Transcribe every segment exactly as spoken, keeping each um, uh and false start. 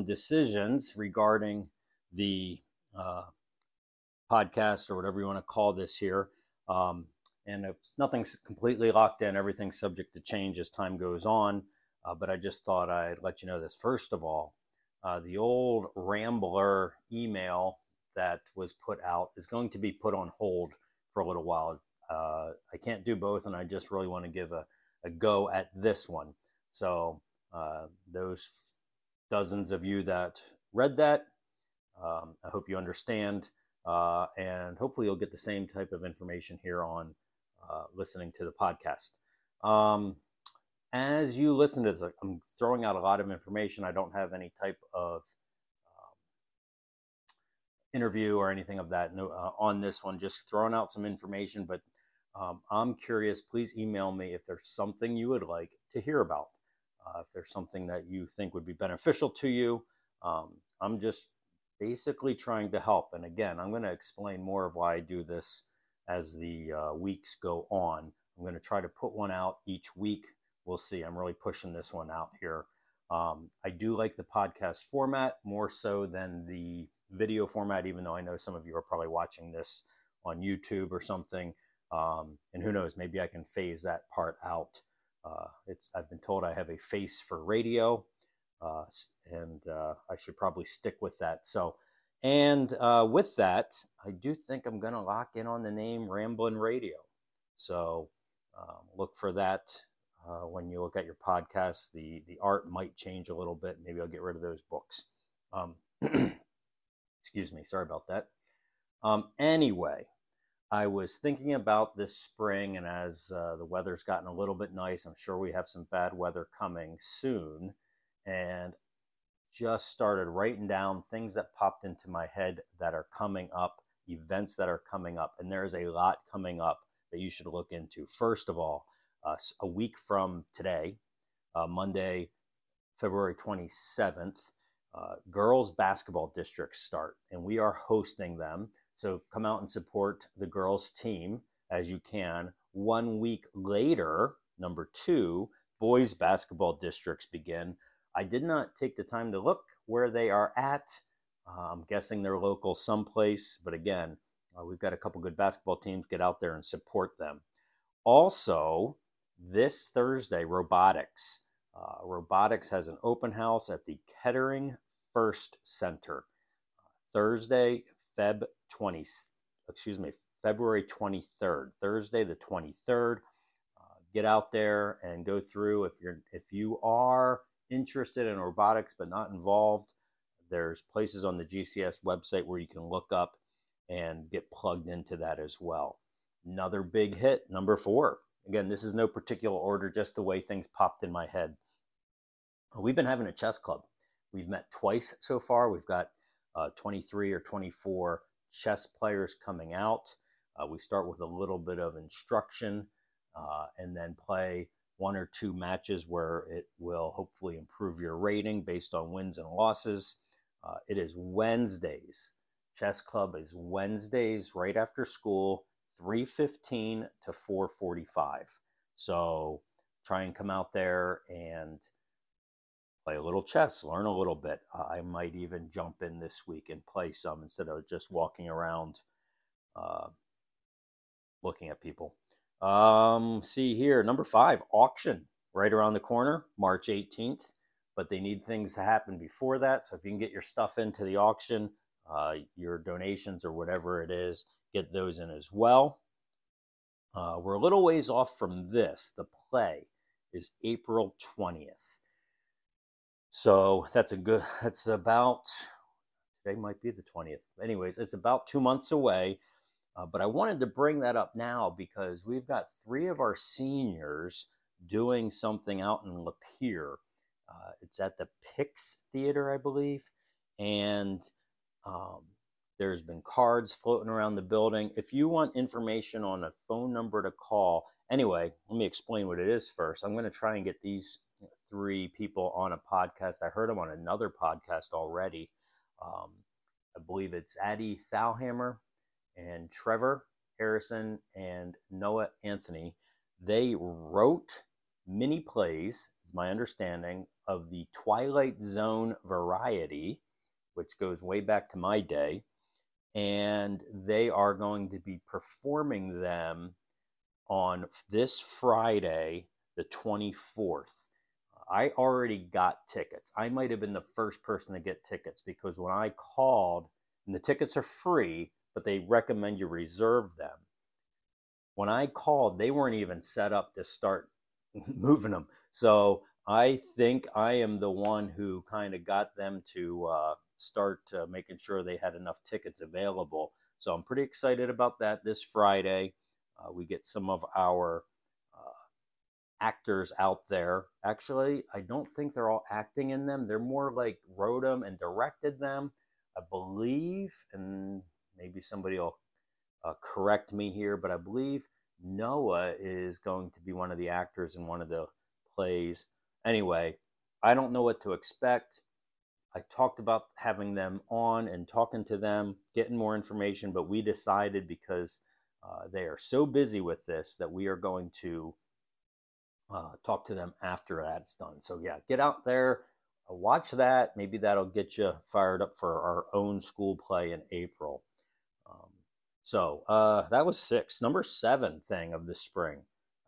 some decisions regarding the uh, podcast or whatever you want to call this here. Um, and if nothing's completely locked in, everything's subject to change as time goes on. Uh, but I just thought I'd let you know this. First of all, uh, the old Rambler email that was put out is going to be put on hold for a little while. Uh, I can't do both, and I just really want to give a, a go at this one. So uh, those dozens of you that read that, um, I hope you understand, uh, and hopefully you'll get the same type of information here on uh, listening to the podcast. Um, as you listen to this, I'm throwing out a lot of information. I don't have any type of um, interview or anything of that no, uh, on this one, just throwing out some information, but Um, I'm curious. Please email me if there's something you would like to hear about, uh, if there's something that you think would be beneficial to you. Um, I'm just basically trying to help. And again, I'm going to explain more of why I do this as the uh, weeks go on. I'm going to try to put one out each week. We'll see. I'm really pushing this one out here. Um, I do like the podcast format more so than the video format, even though I know some of you are probably watching this on YouTube or something. Um, and who knows, maybe I can phase that part out. Uh, it's, I've been told I have a face for radio, uh, and uh, I should probably stick with that. So, and uh, with that, I do think I'm going to lock in on the name Ramblin' Radio. So um, look for that uh, when you look at your podcast. The, the art might change a little bit. Maybe I'll get rid of those books. Um, excuse me. Sorry about that. Um, anyway. I was thinking about this spring, and as uh, the weather's gotten a little bit nice, I'm sure we have some bad weather coming soon, and just started writing down things that popped into my head that are coming up, events that are coming up, and there's a lot coming up that you should look into. First of all, uh, a week from today, uh, Monday, February twenty-seventh, uh, girls basketball districts start, and we are hosting them. So come out and support the girls team as you can. One week later, number two, boys basketball districts begin. I did not take the time to look where they are at. Uh, I'm guessing they're local someplace. But again, uh, we've got a couple good basketball teams. Get out there and support them. Also, this Thursday, robotics. Uh, robotics has an open house at the Kettering First Center. Uh, Thursday, Feb twentieth, excuse me, February twenty-third, Thursday the twenty-third. Uh, get out there and go through. If you're if you are interested in robotics but not involved, there's places on the G C S website where you can look up and get plugged into that as well. Another big hit, number four. Again, this is no particular order, just the way things popped in my head. We've been having a chess club. We've met twice so far. We've got Uh, twenty-three or twenty-four chess players coming out. Uh, we start with a little bit of instruction uh, and then play one or two matches where it will hopefully improve your rating based on wins and losses. Uh, it is Wednesdays. Chess Club is Wednesdays right after school, three fifteen to four forty-five. So try and come out there and play a little chess, learn a little bit. Uh, I might even jump in this week and play some instead of just walking around uh, looking at people. Um, see here, number five, auction right around the corner, March eighteenth. But they need things to happen before that. So if you can get your stuff into the auction, uh, your donations or whatever it is, get those in as well. Uh, we're a little ways off from this. The play is April twentieth. So that's a good, that's about, today might be the twentieth. Anyways, it's about two months away. Uh, but I wanted to bring that up now because we've got three of our seniors doing something out in Lapeer. Uh, it's at the Picks Theater, I believe. And um, there's been cards floating around the building. If you want information on a phone number to call, anyway, let me explain what it is first. I'm going to try and get these three people on a podcast. I heard them on another podcast already. Um, I believe it's Addie Thalhammer and Trevor Harrison and Noah Anthony. They wrote mini plays, is my understanding, of the Twilight Zone variety, which goes way back to my day, and they are going to be performing them on this Friday, the twenty-fourth. I already got tickets. I might have been the first person to get tickets, because when I called, and the tickets are free, but they recommend you reserve them. When I called, they weren't even set up to start moving them. So I think I am the one who kind of got them to uh, start uh, making sure they had enough tickets available. So I'm pretty excited about that this Friday. Uh, we get some of our actors out there. Actually, I don't think they're all acting in them. They're more like wrote them and directed them, I believe, and maybe somebody will uh, correct me here, but I believe Noah is going to be one of the actors in one of the plays. Anyway, I don't know what to expect. I talked about having them on and talking to them, getting more information, but we decided, because uh, they are so busy with this, that we are going to Uh, talk to them after that's done. So yeah, get out there, watch that. Maybe that'll get you fired up for our own school play in April. Um, so uh, that was six. Number seven thing of the spring.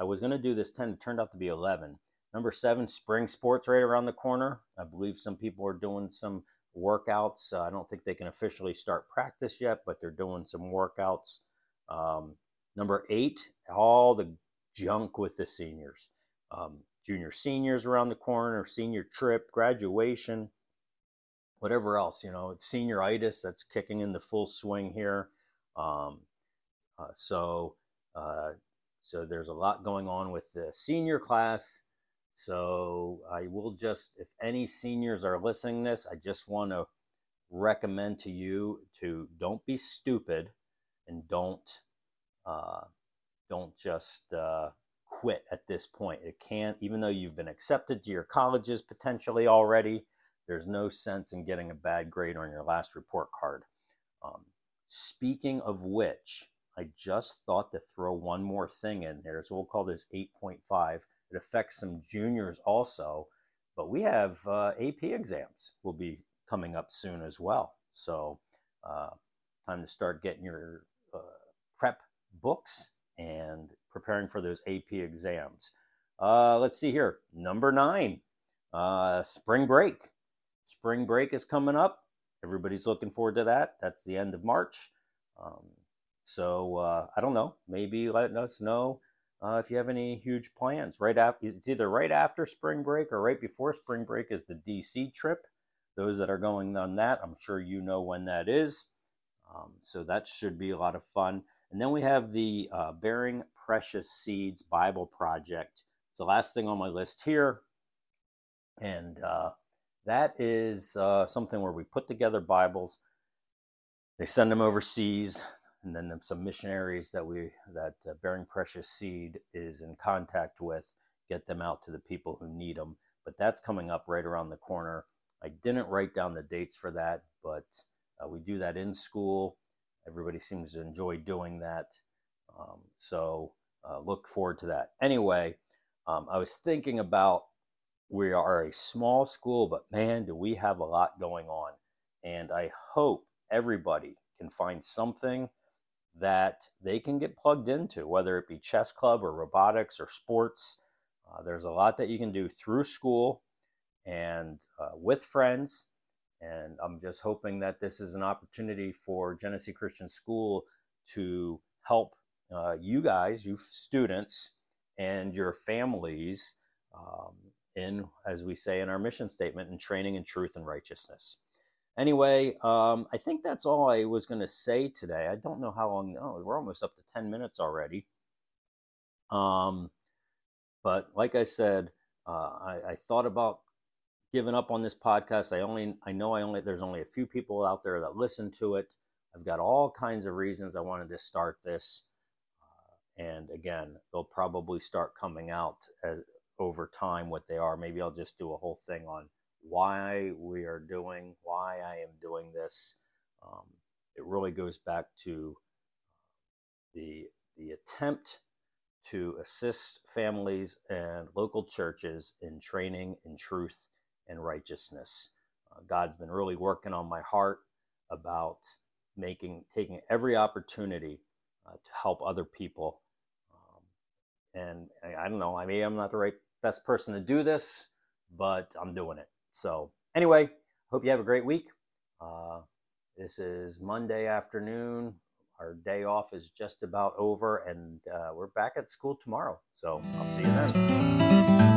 I was going to do this ten, it turned out to be eleven. Number seven, spring sports right around the corner. I believe some people are doing some workouts. Uh, I don't think they can officially start practice yet, but they're doing some workouts. Um, number eight, all the junk with the seniors. Um, junior seniors around the corner, senior trip, graduation, whatever else, you know, it's senioritis that's kicking into full swing here. Um, uh, so, uh, so there's a lot going on with the senior class. So I will just, if any seniors are listening to this, I just want to recommend to you to don't be stupid and don't, uh, don't just, uh, quit at this point. It can't, even though you've been accepted to your colleges potentially already, there's no sense in getting a bad grade on your last report card. Um, speaking of which, I just thought to throw one more thing in there. So we'll call this eight point five. It affects some juniors also, but we have uh, A P exams will be coming up soon as well. So uh, time to start getting your uh, prep books and preparing for those A P exams. Uh, let's see here. Number nine, uh, spring break. Spring break is coming up. Everybody's looking forward to that. That's the end of March. Um, so uh, I don't know. Maybe let us know uh, if you have any huge plans. Right after, it's either right after spring break or right before spring break is the D C trip. Those that are going on that, I'm sure you know when that is. Um, so that should be a lot of fun. And then we have the uh, Bearing Precious Seeds Bible Project. It's the last thing on my list here. And uh, that is uh, something where we put together Bibles. They send them overseas. And then some missionaries that we that uh, Bearing Precious Seed is in contact with, get them out to the people who need them. But that's coming up right around the corner. I didn't write down the dates for that, but uh, we do that in school. Everybody seems to enjoy doing that. Um, so uh, look forward to that. Anyway, um, I was thinking about, we are a small school, but man, do we have a lot going on. And I hope everybody can find something that they can get plugged into, whether it be chess club or robotics or sports. Uh, there's a lot that you can do through school and uh, with friends. And I'm just hoping that this is an opportunity for Genesee Christian School to help uh, you guys, you students, and your families um, in, as we say in our mission statement, in training in truth and righteousness. Anyway, um, I think that's all I was going to say today. I don't know how long, oh, we're almost up to ten minutes already. Um, but like I said, uh, I, I thought about giving up on this podcast. I only, I know I only, there's only a few people out there that listen to it. I've got all kinds of reasons I wanted to start this. Uh, and again, they'll probably start coming out as over time what they are. Maybe I'll just do a whole thing on why we are doing, why I am doing this. Um, it really goes back to the, the attempt to assist families and local churches in training in truth and righteousness. Uh, God's been really working on my heart about making, taking every opportunity uh, to help other people. Um, and I, I don't know, I mean, I'm not the right best person to do this, but I'm doing it. So anyway, hope you have a great week. Uh, this is Monday afternoon. Our day off is just about over, and uh, we're back at school tomorrow. So I'll see you then.